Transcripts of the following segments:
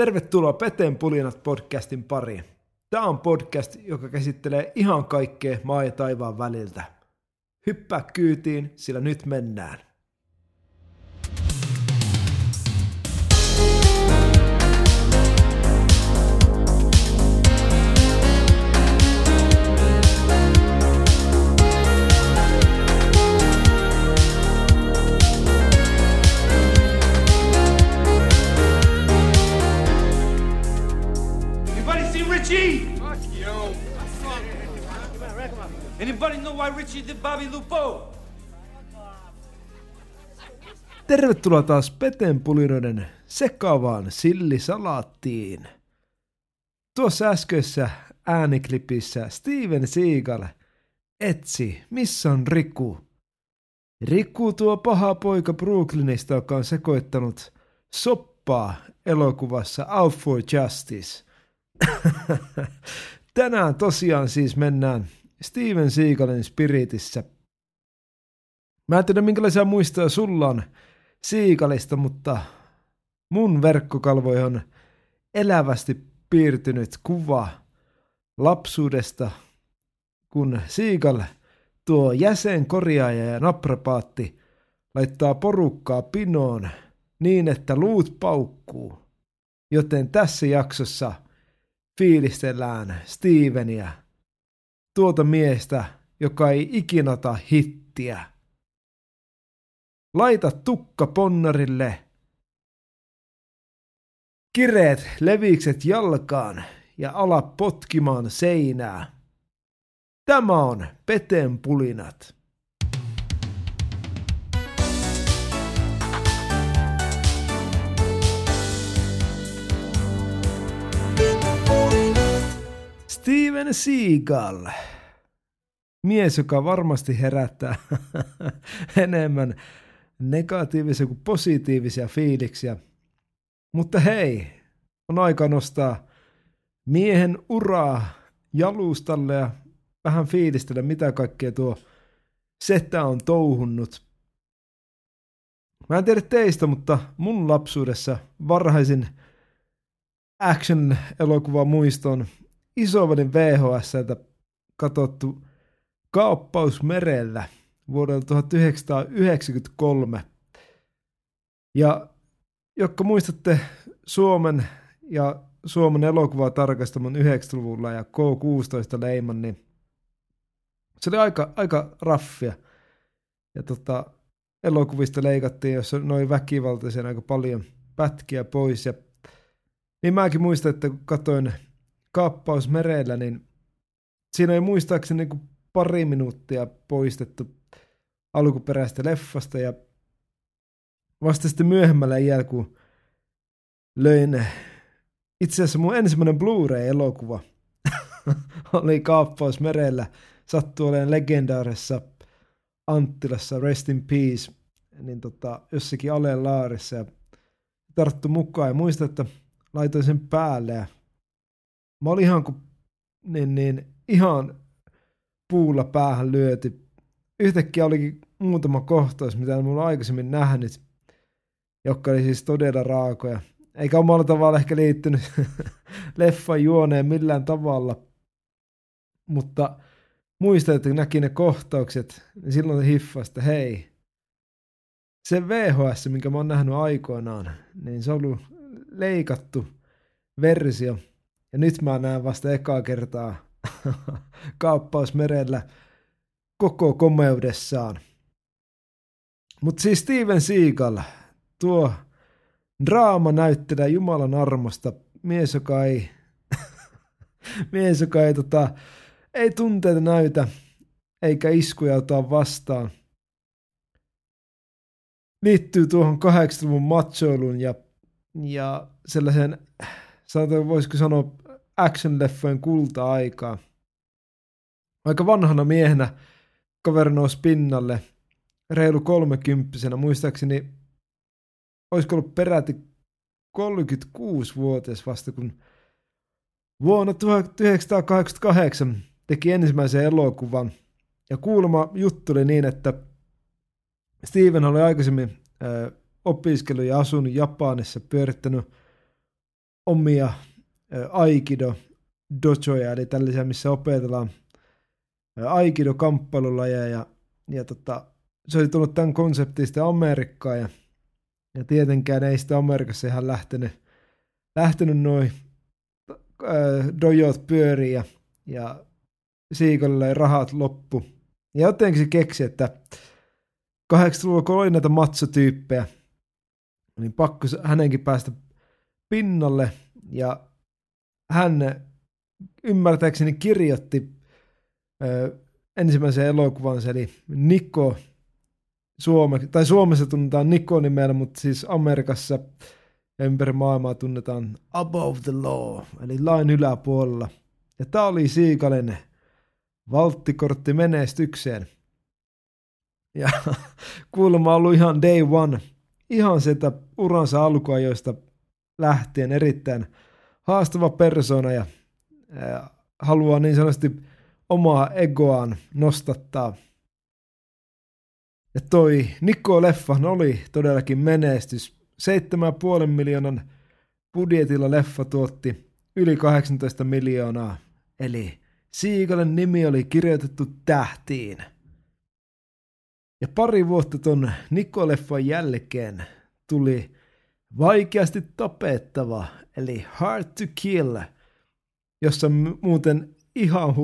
Tervetuloa Peten pulinat podcastin pariin. Tämä on podcast, joka käsittelee ihan kaikkea maan ja taivaan väliltä. Hyppää kyytiin, sillä nyt mennään. Tervetuloa taas Petenpulinoiden sekavaan sillisalaattiin. Tuossa äskeisessä ääniklipissä Steven Seagal etsi, missä on Riku. Riku, tuo paha poika Brooklynista, joka on sekoittanut soppaa elokuvassa Out for Justice. Tänään tosiaan siis mennään Steven Seagalin Spiritissä. Mä en tiedä minkälaisia muistoja sulla on Seagalista, mutta mun verkkokalvoihin on elävästi piirtynyt kuva lapsuudesta, kun Seagal, tuo jäsenkorjaaja ja naprapaatti, laittaa porukkaa pinoon niin, että luut paukkuu. Joten tässä jaksossa fiilistellään Steveniä, tuota miestä, joka ei ikinä ota hittiä. Laita tukka ponnarille, kireet levikset jalkaan ja ala potkimaan seinää. Tämä on Peten pulinat. Steven Seagal. Mies, joka varmasti herättää enemmän negatiivisia kuin positiivisia fiiliksiä. Mutta hei, on aika nostaa miehen uraa jalustalle ja vähän fiilistellä, mitä kaikkea tuo setä on touhunnut. Mä en tiedä teistä, mutta mun lapsuudessa varhaisin action-elokuva muiston isovelin VHS:ltä katsottu Kaappaus merellä vuodelta 1993. Ja jotka muistatte Suomen ja Suomen elokuvaa tarkastamon 90-luvulla ja K16 leiman, niin se oli aika raffia. Ja elokuvista leikattiin, jossa noin väkivaltaisia aika paljon pätkiä pois. Ja niin mäkin muistan, että kun katsoin Kaappaus merellä, niin siinä ei muistaakseni niin kuin pari minuuttia poistettu alkuperäistä leffasta, ja vasta sitten myöhemmällä iällä, kun löin itse asiassa mun ensimmäinen Blu-ray-elokuva oli Kaappaus merellä, sattui olemaan legendaarissa Anttilassa, Rest in Peace, niin jossakin alelaarissa, ja tarttu mukaan, ja muistan, että laitoin sen päälle, ja mä olin ihan kuin ihan puulla päähän lyöty. Yhtäkkiä olikin muutama kohtaus, mitä en mulla aikaisemmin nähnyt, jotka oli siis todella raakoja. Eikä omalla tavalla ehkä liittynyt leffan juoneen millään tavalla. Mutta muistan, että näki ne kohtaukset, niin silloin hiffasi, että hei, se VHS, minkä mä oon nähnyt aikoinaan, niin se on ollut leikattu versio. Ja nyt mä näen vasta ekaa kertaa Kaappaus merellä koko komeudessaan. Mutta siis Steven Seagal, tuo draamanäyttelijä Jumalan armosta, mies, joka ei tunteita näytä, eikä iskuja ota vastaan. Liittyy tuohon 80-luvun machoiluun ja sellaisen, sanotaan, voisiko sanoa, action-leffojen kulta-aikaa. Aika vanhana miehenä kaveri nousi pinnalle, reilu 30-vuotiaana, muistaakseni olisiko ollut peräti 36-vuotias vasta, kun vuonna 1988 teki ensimmäisen elokuvan. Ja kuulemma juttu oli niin, että Steven oli aikaisemmin opiskellut ja asunut Japanissa, pyörittänyt omia aikido-dojoja, eli tällaisia, missä opetellaan aikido-kamppailulajeja, ja se oli tullut tämän konseptista Amerikkaan, ja tietenkään ei sitä Amerikassa ihan lähtenyt noin dojot pyöriin, ja Seagalilla ei rahat loppu. Ja jotenkin se keksi, että 80-luvulla, kun oli näitä matsotyyppejä, niin pakko hänenkin päästä pinnalle, ja hän ymmärtääkseni kirjoitti ensimmäisen elokuvansa, eli Nikko, tai Suomessa tunnetaan Nikko nimellä, mutta siis Amerikassa ja ympäri maailmaa tunnetaan Above the Law, eli lain yläpuolella. Ja tämä oli Seagalin valttikortti menestykseen. Ja kuulemma on ollut ihan day one, ihan sieltä uransa alkuajoista lähtien erittäin haastava persona ja haluaa niin sanotusti omaa egoaan nostattaa. Ja toi Nikko-leffa oli todellakin menestys. 7,5 miljoonan budjetilla leffa tuotti yli 18 miljoonaa, eli Seagalin nimi oli kirjoitettu tähtiin. Ja pari vuotta ton Nikko-leffan jälkeen tuli vaikeasti tapettava, eli Hard to Kill, jossa muuten ihan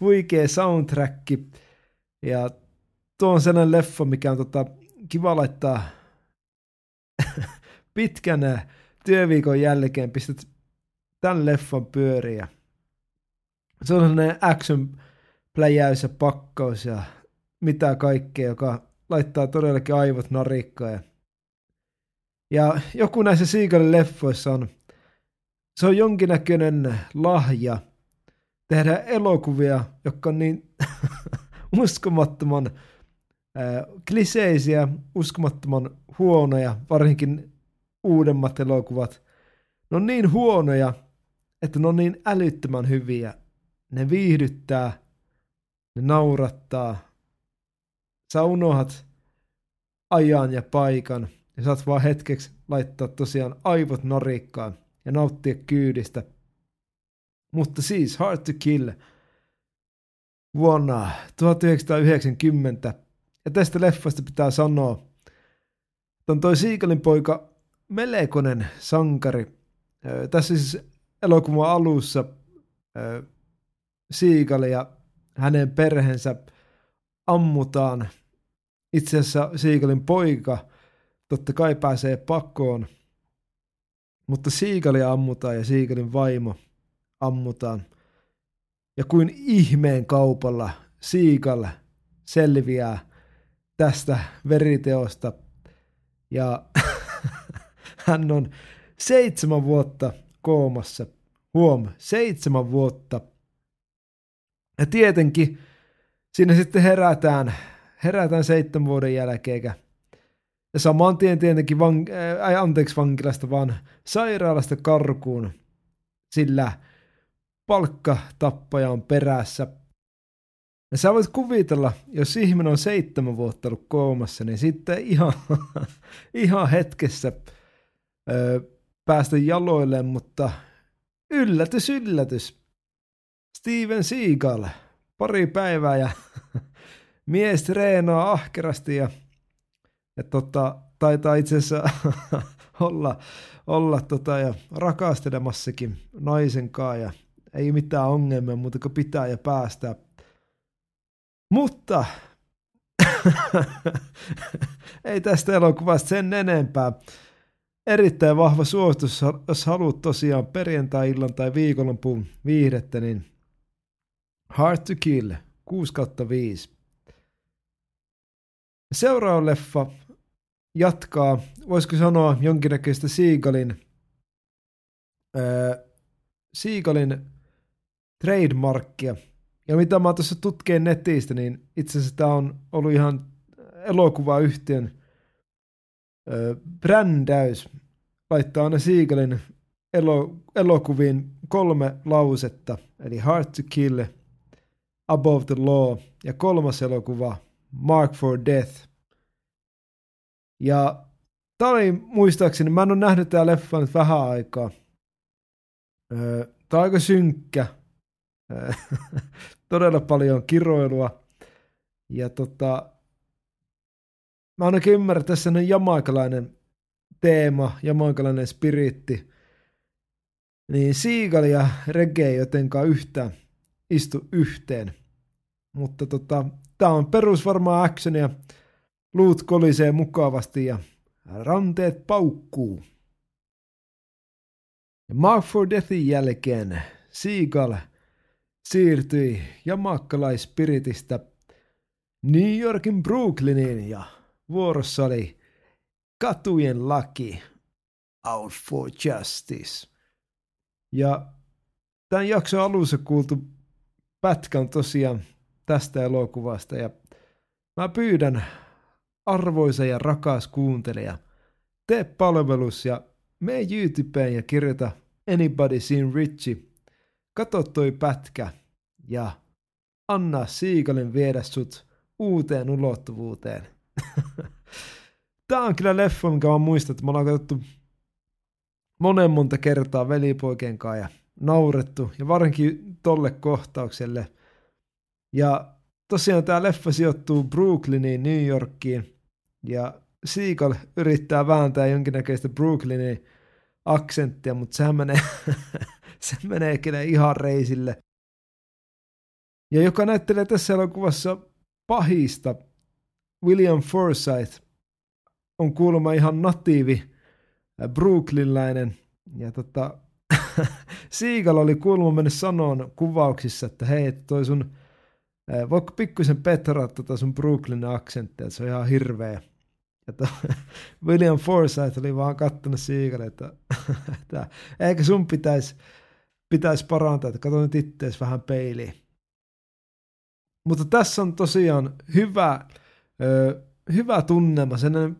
huikea soundtracki. Ja tuo on sellainen leffa, mikä on kiva laittaa pitkänä työviikon jälkeen, pistät tämän leffan pyöriä. Se on sellainen action-pläjäys ja pakkaus ja mitä kaikkea, joka laittaa todellakin aivot narikkaan. Ja joku näissä Seagalin leffoissa on jonkinnäköinen lahja tehdä elokuvia, jotka on niin uskomattoman kliseisiä, uskomattoman huonoja, varsinkin uudemmat elokuvat. Ne on niin huonoja, että ne on niin älyttömän hyviä. Ne viihdyttää, ne naurattaa. Sä unohat ajan ja paikan. Ja saat vaan hetkeksi laittaa tosiaan aivot narikkaan ja nauttia kyydistä. Mutta siis Hard to Kill vuonna 1990. Ja tästä leffasta pitää sanoa, että on toi Seagalin poika Melekonen sankari. Tässä siis elokuvan alussa Seagal ja hänen perheensä ammutaan. Itse asiassa Seagalin poika totta kai pääsee pakoon, mutta Seagalia ammutaan ja Seagalin vaimo ammutaan. Ja kuin ihmeen kaupalla Seagal selviää tästä veriteosta. Ja hän on 7 vuotta koomassa. Huom, 7 vuotta. Ja tietenkin siinä sitten herätään 7 vuoden jälkeen. Ja saman tien tietenkin vankilasta, vaan sairaalasta karkuun, sillä palkkatappaja on perässä. Ja sä voit kuvitella, jos ihminen on 7 vuotta ollut koomassa, niin sitten ihan hetkessä päästä jaloille, mutta yllätys. Steven Seagal, pari päivää ja mies treenaa ahkerasti ja taitaa itse asiassa olla ja rakastelemassakin naisen kanssa ja ei mitään ongelmia, mutta kun pitää ja päästää. Mutta ei tästä elokuvasta sen enempää. Erittäin vahva suositus, jos haluat tosiaan perjantai-illan tai viikonlopun viihdettä, niin Hard to Kill 6/5. Seuraava leffa jatkaa, voisiko sanoa, jonkinnäköistä Seagalin trademarkkia. Ja mitä mä tuossa tutkin netistä, niin itse asiassa tämä on ollut ihan elokuvayhtiön brändäys. Laittaa aina Seagalin elokuviin 3 lausetta, eli Hard to Kill, Above the Law ja 3. elokuva Mark for Death. Ja Tämä oli muistaakseni, mä en ole nähnyt tää leffa nyt vähän aikaa. Tämä on aika synkkä. Todella paljon kiroilua. Ja mä ainakin ymmärrän, että tässä on jamaikalainen teema, jamaikalainen spiritti. Niin Seagal ja reggae ei jotenkaan yhtään istu yhteen. Mutta tää on perus varmaan actionia. Luut kolisee mukavasti ja ranteet paukkuu. Ja Mark for Deathin jälkeen Seagal siirtyi jamaikkalaispiritistä New Yorkin Brooklyniin ja vuorossa oli Katujen laki, Out for Justice. Ja tämän jakson alussa kuultu pätkä on tosiaan tästä elokuvasta ja mä pyydän arvoisa ja rakas kuuntelija, tee palvelus ja mene YouTubeen ja kirjoita Anybody's in Richie. Kato toi pätkä ja anna Seagalin viedä sut uuteen ulottuvuuteen. Tää on kyllä leffa, minkä mä muistan, että me ollaan katsottu monta kertaa velipoikien kanssa ja naurettu, ja varsinkin tolle kohtaukselle. Ja tosiaan tää leffa sijoittuu Brooklyniin, New Yorkiin, ja Seagal yrittää vääntää jonkinnäköistä Brooklynin aksenttia, mutta se menee kyllä ihan reisille. Ja joka näyttelee tässä elokuvassa pahista, William Forsythe, on kuulemma ihan natiivi brooklynläinen. Ja Seagal oli kuulemma mennyt sanoon kuvauksissa, että hei, toi sun, voiko pikkuisen petraa sun Brooklynin aksenttia, se on ihan hirveä. Ja William Forsythe oli vaan kattonut Seagalia, että eikä sun pitäisi parantaa, että katso nyt ittees vähän peiliin. Mutta tässä on tosiaan hyvä tunnelma, sellainen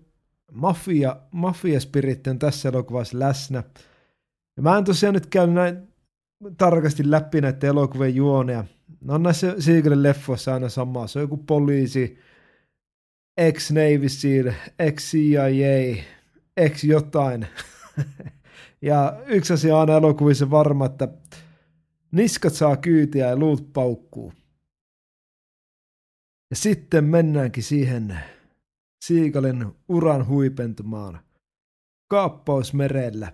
mafiaspiritti on tässä elokuvassa läsnä. Ja mä en tosiaan nyt käy näin tarkasti läpi näitä elokuvien juoneja. No on näissä Seagalin leffoissa aina samaa. Se on joku poliisi, ex-Navy Seal, ex-CIA, ex-jotain. Ja yksi asia aina elokuvissa varma, että niskat saa kyytiä ja luut paukkuu. Ja sitten mennäänkin siihen Seagalin uran huipentumaan Kaappaus merellä.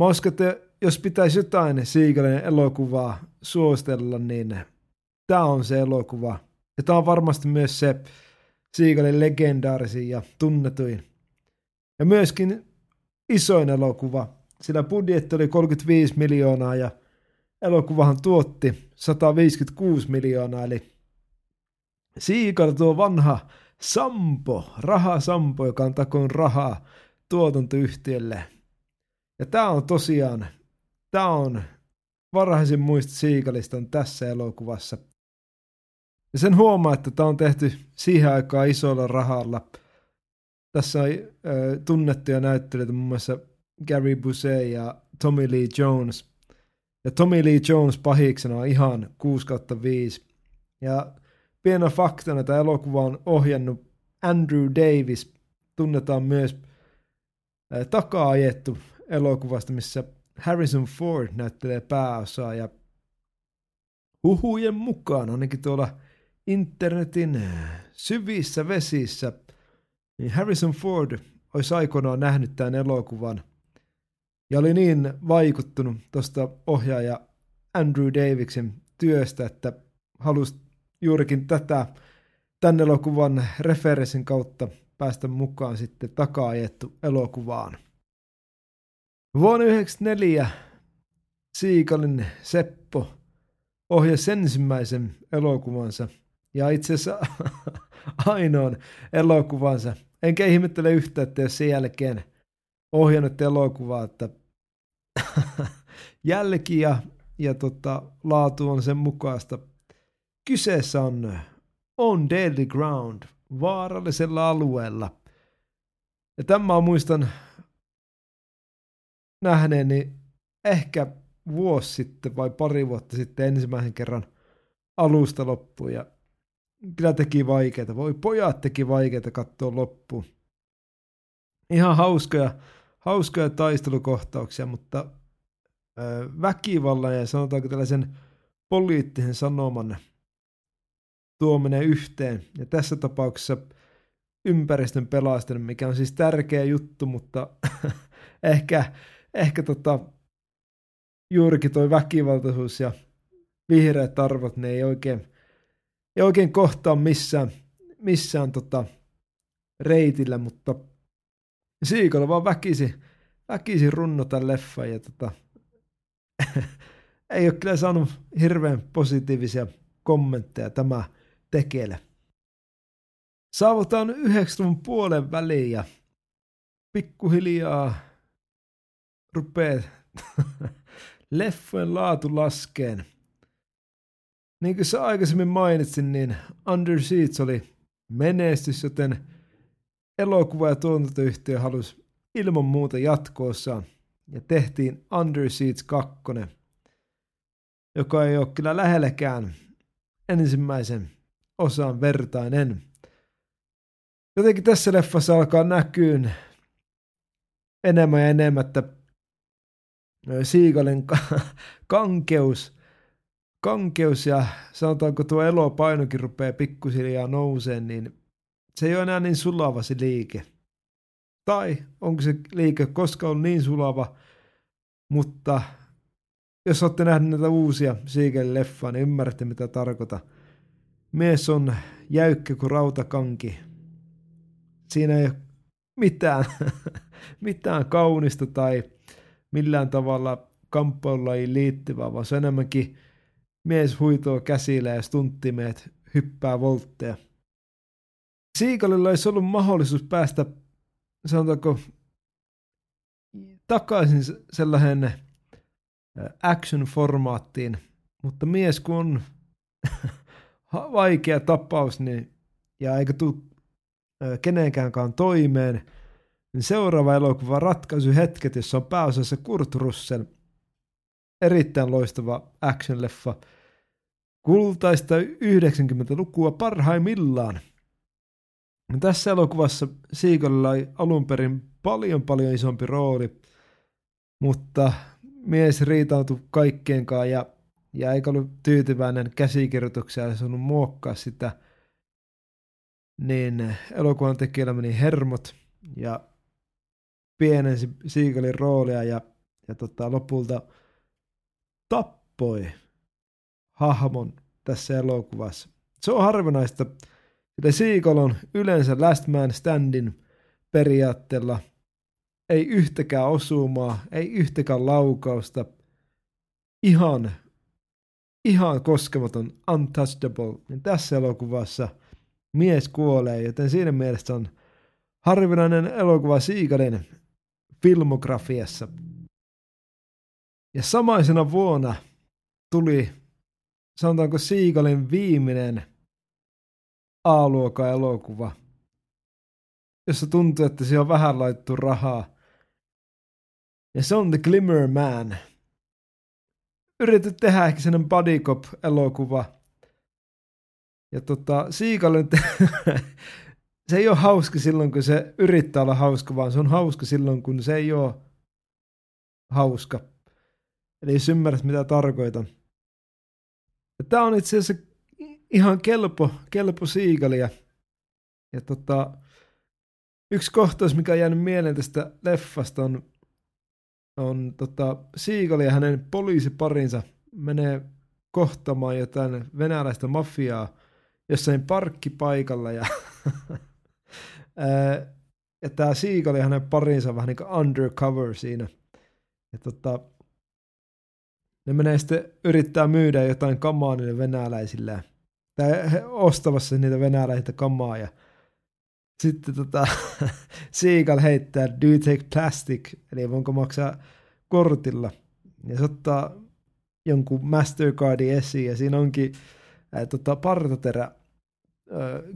Mä uskon, että jos pitäisi jotain Seagalin elokuvaa suositella, niin tää on se elokuva. Ja tää on varmasti myös se Seagalin legendaarisin ja tunnetuin. Ja myöskin isoin elokuva, sillä budjetti oli 35 miljoonaa ja elokuvahan tuotti 156 miljoonaa, eli Seagal tuo vanha rahasampo, joka on takoon rahaa tuotantoyhtiölle. Ja tää on varhaisin muisto Seagalista on tässä elokuvassa. Ja sen huomaa, että tää on tehty siihen aikaan isolla rahalla. Tässä on tunnettuja näyttelijöitä, muun muassa Gary Busey ja Tommy Lee Jones. Ja Tommy Lee Jones pahiksena on ihan 6/5. Ja pienä faktana tämä elokuva on ohjannut Andrew Davis, tunnetaan myös Takaa-ajettu elokuvasta, missä Harrison Ford näyttelee pääosaa. Ja huhujen mukaan, ainakin tuolla internetin syvissä vesissä, niin Harrison Ford olisi aikoinaan nähnyt tämän elokuvan ja oli niin vaikuttunut tuosta ohjaaja Andrew Davisin työstä, että halusi juurikin tämän elokuvan referenssin kautta päästä mukaan sitten takaa-ajettu elokuvaan. Vuonna 1994 Seagalin Seppo ohjasi ensimmäisen elokuvansa ja itse asiassa ainoan elokuvansa. Enkä ihmettele yhtään, että jos sen jälkeen ohjannut elokuvaa, että jälki ja laatu on sen mukaista. Kyseessä on On Daily Ground, vaarallisella alueella. Ja tämän muistan nähneeni ehkä vuosi sitten vai pari vuotta sitten ensimmäisen kerran alusta loppuun. Ja kyllä teki vaikeita, voi pojat teki vaikeita katsoa loppuun. Ihan hauskoja taistelukohtauksia, mutta väkivallan ja sanotaanko tällaisen poliittisen sanoman tuominen yhteen. Ja tässä tapauksessa ympäristön pelastaminen, mikä on siis tärkeä juttu, mutta ehkä juurikin toi väkivaltaisuus ja vihreät arvot, ne ei oikein kohtaa missään reitillä, mutta Seagal vaan väkisin runno tämän leffan ja ei ole kyllä saanut hirveän positiivisia kommentteja tämä tekele. Saavutaan 90-luvun puolen väliin ja pikkuhiljaa rupeaa leffojen laatu laskeen. Niin kuin sä aikaisemmin mainitsin, niin Under Siege oli menestys, joten elokuva- ja tuotantoyhtiö halusi ilman muuta jatko-osaan ja tehtiin Under Siege 2, joka ei ole kyllä lähelläkään ensimmäisen osan vertainen. Jotenkin tässä leffassa alkaa näkyyn enemmän ja enemmän, että Seagalin kankeus ja sanotaanko tuo elopainokin rupeaa pikkusiljaa nouseen, niin se ei ole enää niin sulava se liike. Tai onko se liike koskaan ollut niin sulava, mutta jos olette nähneet näitä uusia Seagalin leffaa, niin ymmärrätte mitä tarkoitan. Mies on jäykkä kuin rautakanki. Siinä ei ole mitään kaunista tai millään tavalla kamppailulajiin liittyvää, vaan se on enemmänkin mies huitoo käsillä ja stunttimeet hyppää voltteja. Seagalilla olisi ollut mahdollisuus päästä, sanotaanko, takaisin sellaisen action-formaattiin, mutta mies kun on vaikea tapaus niin, ja eikä tule kenenkäänkaan toimeen, niin seuraava elokuva ratkaisuhetket, jossa on pääosassa Kurt Russell, erittäin loistava action-leffa, kultaista 90-lukua parhaimmillaan. Tässä elokuvassa Seagalilla oli alun perin paljon isompi rooli, mutta mies riitautui kaikkeenkaan ja eikä ollut tyytyväinen käsikirjoituksia ja saanut muokkaa sitä, niin elokuvan tekijällä meni hermot ja pienensi Seagalin roolia ja lopulta tappoi hahmon tässä elokuvassa. Se on harvinaista, että Seagal on yleensä last man standin periaatteella. Ei yhtäkään osumaa, ei yhtäkään laukausta. Ihan koskematon, untouchable. Niin tässä elokuvassa mies kuolee, joten siinä mielessä on harvinainen elokuva Seagalin filmografiassa. Ja samaisena vuonna tuli, sanotaanko Seagalin viimeinen A-luokan elokuva, jossa tuntuu, että se on vähän laitettu rahaa. Ja se on The Glimmer Man. Yritetty tehdä ehkä sellainen buddy cop-elokuva. Ja Seagalin se ei ole hauska silloin, kun se yrittää olla hauska, vaan se on hauska silloin, kun se ei ole hauska. Eli jos ymmärrät, mitä tarkoitan. Ja tämä on itse asiassa ihan kelpo Seagalia. Ja yksi kohtaus, mikä on jäänyt mieleen tästä leffasta, on Seagal ja hänen poliisiparinsa menee kohtaamaan jotain venäläistä mafiaa jossain parkkipaikalla. Ja tämä Seagal ja hänen parinsa on vähän niin kuin undercover siinä. Ja ne menee sitten yrittää myydä jotain kamaa niille venäläisille. Tai he ostavassa niitä venäläistä kamaa ja sitten Seagal heittää do you take plastic, eli voinko maksaa kortilla. Ja se ottaa jonkun Mastercardin esiin ja siinä onkin partaterä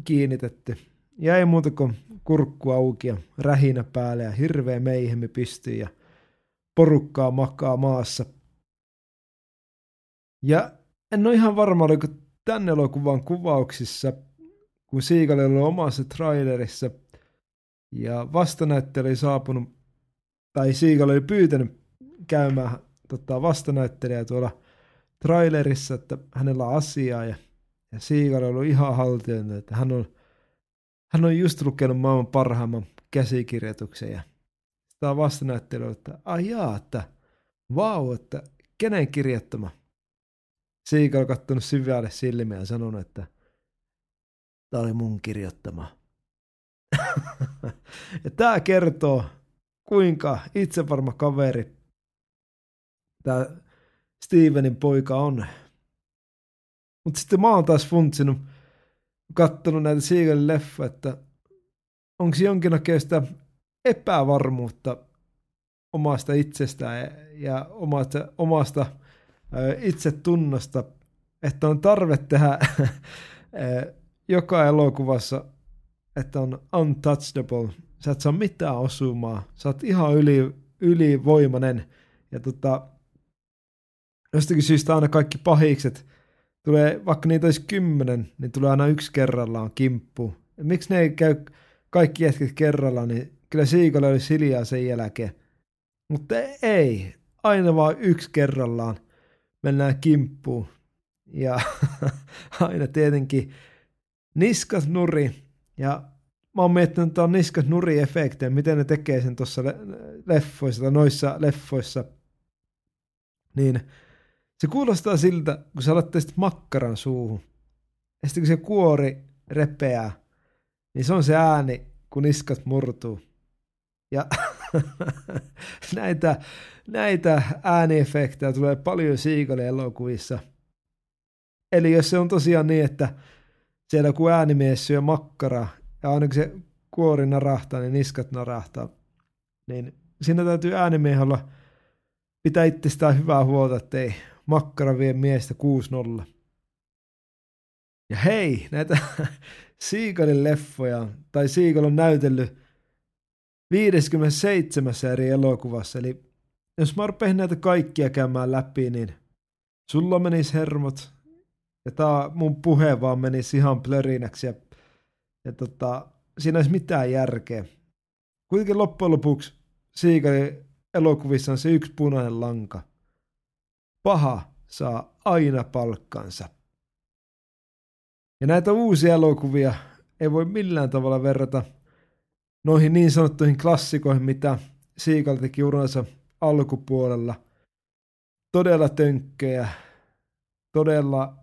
kiinnitetty. Ja ei muuta kuin kurkku auki ja rähinä päälle ja hirveä meihemmi pystyy ja porukkaa makaa maassa. Ja en ole ihan varma, oliko tämän elokuvan kuvauksissa, kun Seagalilla oli omassa trailerissa Ja vastanäyttelijä oli saapunut, tai Seagal oli pyytänyt käymään vastanäyttelijää tuolla trailerissa, että hänellä on asiaa, ja Seagal oli ollut ihan haltioinen, että hän on just lukenut maailman parhaimman käsikirjoituksen, ja tämä vastanäyttelijä oli, että ajaa, että vau, että kenen kirjoittama. Seagal oli kattonut syvälle silmiä ja sanonut, että tämä oli mun kirjoittama. Ja tämä kertoo, kuinka itsevarma kaveri tämä Stevenin poika on. Mutta sitten mä oon taas funtsinut, katsonut näitä Seagalin leffoja, että onko se jonkinnäköistä epävarmuutta omasta itsestään ja omasta itsetunnosta, että on tarve tehdä joka elokuvassa, että on untouchable. Sä et saa mitään osumaa. Sä oot ihan ylivoimainen. Ja jostakin syystä aina kaikki pahikset tulee, vaikka niitä olisi 10, niin tulee aina yksi kerrallaan kimppuun. Ja miksi ne ei käy kaikki jätket kerrallaan, niin kyllä Seagal olisi hiljaa sen jälkeen. Mutta ei. Aina vaan yksi kerrallaan mennään kimppuun. Ja aina tietenkin niskat nuri. Ja mä oon miettinyt, että on niskas nuri-efektejä, miten ne tekee sen tuossa leffoissa, noissa leffoissa. Niin se kuulostaa siltä, kun sä laittaisit sitten makkaran suuhun. Ja sitten kun se kuori repeää, niin se on se ääni, kun niskat murtuu. Ja näitä ääniefektejä tulee paljon Seagalin elokuvissa. Eli jos se on tosiaan niin, että siellä kun äänimies syö makkaraa, ja aina kun se kuori narahtaa, niin niskat narahtaa. Niin siinä täytyy äänimiehen olla, pitää itsestään hyvää huolta, ettei makkara vie miestä 6-0. Ja hei, näitä Seagalin leffoja, tai Seagal on näytellyt 57 eri elokuvassa. Eli jos mä rupein näitä kaikkia käymään läpi, niin sulla menisi hermot, ja tää mun puhe vaan menisi ihan plörinäksi, ja siinä ei olisi mitään järkeä. Kuitenkin loppujen lopuksi Seagalin elokuvissa on se yksi punainen lanka. Paha saa aina palkkansa. Ja näitä uusia elokuvia ei voi millään tavalla verrata noihin niin sanottuihin klassikoihin, mitä Seagal teki uransa alkupuolella. Todella tönkkejä, todella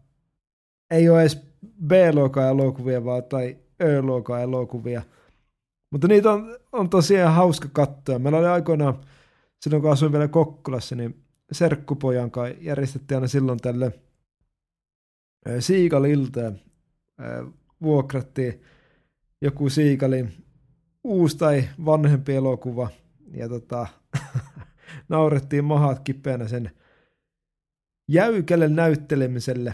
ei ole edes B-luokan elokuvia vaan tai Ö-luokan elokuvia. Mutta niitä on tosiaan hauska katsoa. Meillä oli aikoinaan, silloin kun asuin vielä Kokkolassa, niin serkkupojan kanssa järjestettiin aina silloin tälle Seagal-iltaa. Vuokrattiin joku Seagalin uusi tai vanhempi elokuva ja naurettiin mahat kipeänä sen jäykälle näyttelemiselle.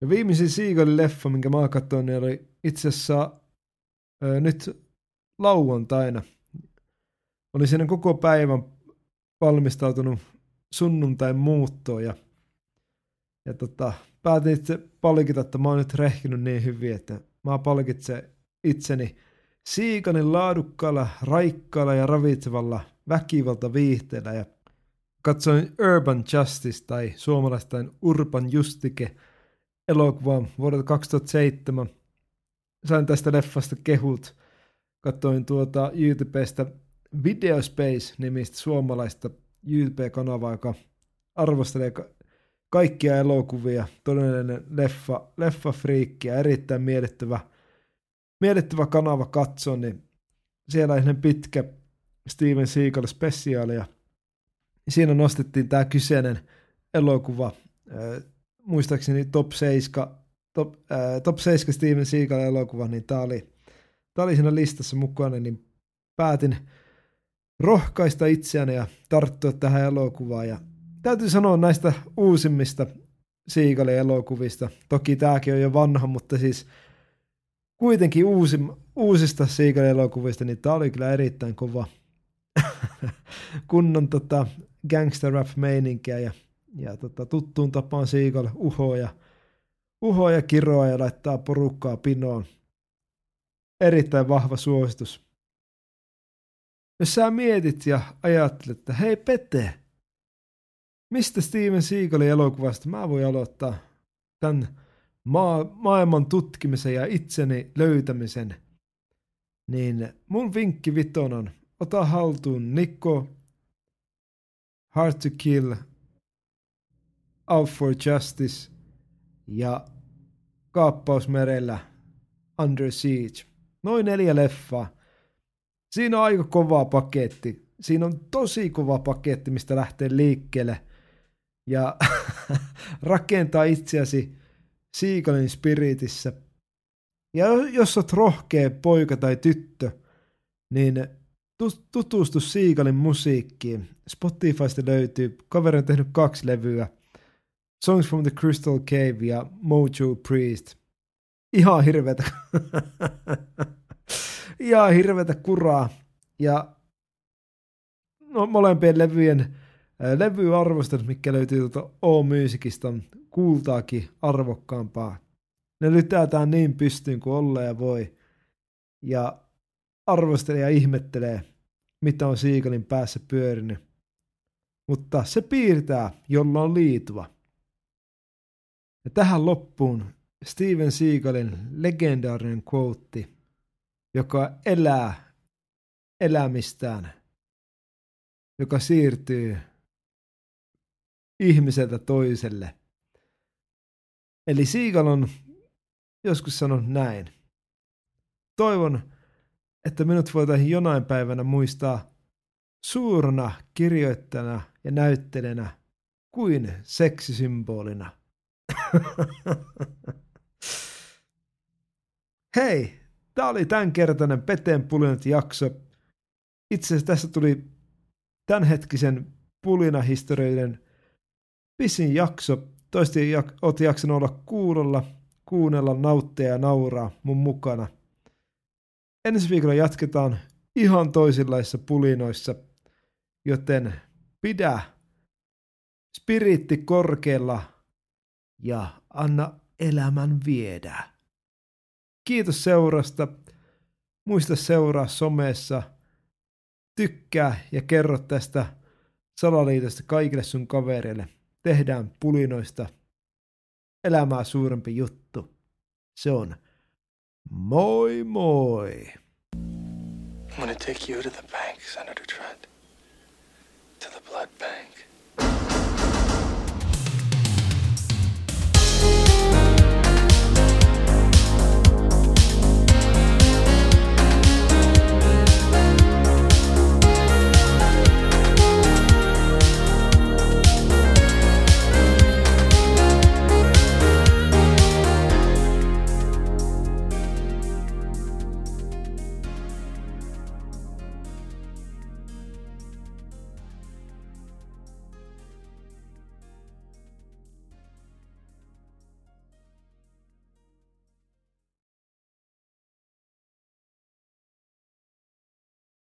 Ja viimeisin Seagalin leffa, minkä mä katsoin, niin oli itse asiassa nyt lauantaina. Oli siinä koko päivän valmistautunut sunnuntain muuttoon. Ja päätin itse palkita, että mä oon nyt rehkinyt niin hyvin, että mä palkitsen itseni Seagalin laadukkaalla, raikkaalla ja ravitsevalla väkivaltaviihteellä. Ja katsoin Urban Justice tai suomalaistain Urban Justike elokuvaa vuodelta 2007. Sain tästä leffasta kehut. Katsoin YouTubesta Videospace-nimistä suomalaista YouTube-kanavaa, joka arvostelee kaikkia elokuvia. Todellinen leffafriikki ja erittäin miellyttävä kanava katsoa. Niin siellä on pitkä Steven Seagal spesiaali. Ja siinä nostettiin tämä kyseinen elokuva muistaakseni top 7 Steven Seagalin elokuva, niin tää oli siinä listassa mukana, niin päätin rohkaista itseäni ja tarttua tähän elokuvaan. Ja täytyy sanoa näistä uusimmista Seagalin elokuvista, toki tääkin on jo vanha, mutta siis kuitenkin uusista Seagalin elokuvista, niin tää oli kyllä erittäin kova kunnon gangster rap meininkiä ja tuttuun tapaan Seagal uhoa ja kiroa ja laittaa porukkaa pinoon. erittäin vahva suositus. Jos sä mietit ja ajattelet, että hei Pete, mistä Steven Seagalin elokuvasta mä voin aloittaa tämän maailman tutkimisen ja itseni löytämisen, niin mun vinkki vitonon, ota haltuun Nikko, Hard to Kill, Out for Justice ja Kaappaus merellä, Under Siege. Noin 4 leffaa. Siinä on aika kova paketti. Siinä on tosi kova paketti, mistä lähtee liikkeelle ja rakentaa itseäsi Seagalin Spiritissä. Ja jos olet rohkea poika tai tyttö, niin tutustu Seagalin musiikkiin. Spotifysta löytyy, kaveri on tehnyt 2 levyä. Songs from the Crystal Cave ja Mojo Priest. Ihan hirveätä. Ihan hirveätä kuraa. Ja no, molempien levyjen levyarvostelut, mitkä löytyy tuolta O-Musicista, on kultaakin arvokkaampaa. Ne lytätään niin pystyyn kuin olleen voi. Ja arvostelee ja ihmettelee, mitä on Seagalin päässä pyörinyt. Mutta se piirtää, jolla on liituva. Ja tähän loppuun Steven Seagalin legendaarinen quote, joka elää elämistään, joka siirtyy ihmiseltä toiselle. Eli Seagal on joskus sanonut näin. Toivon, että minut voitaisiin jonain päivänä muistaa suurena kirjoittajana ja näyttelijänä kuin seksisymbolina. Hei, tää oli tämänkertainen Peteen pulinat jakso. Itse asiassa tässä tuli tämänhetkisen pulinahistorioiden pisin jakso. Toivottavasti oot jaksanut olla kuulolla, kuunnella, nauttia ja nauraa mun mukana. Ensi viikolla jatketaan ihan toisenlaisissa pulinoissa, joten pidä spiriitti korkealla ja anna elämän viedä. Kiitos seurasta. Muista seuraa somessa. Tykkää ja kerro tästä salaliitosta kaikille sun kavereille. Tehdään pulinoista elämää suurempi juttu. Se on moi moi! I'm gonna take you to the bank, Senator Trent.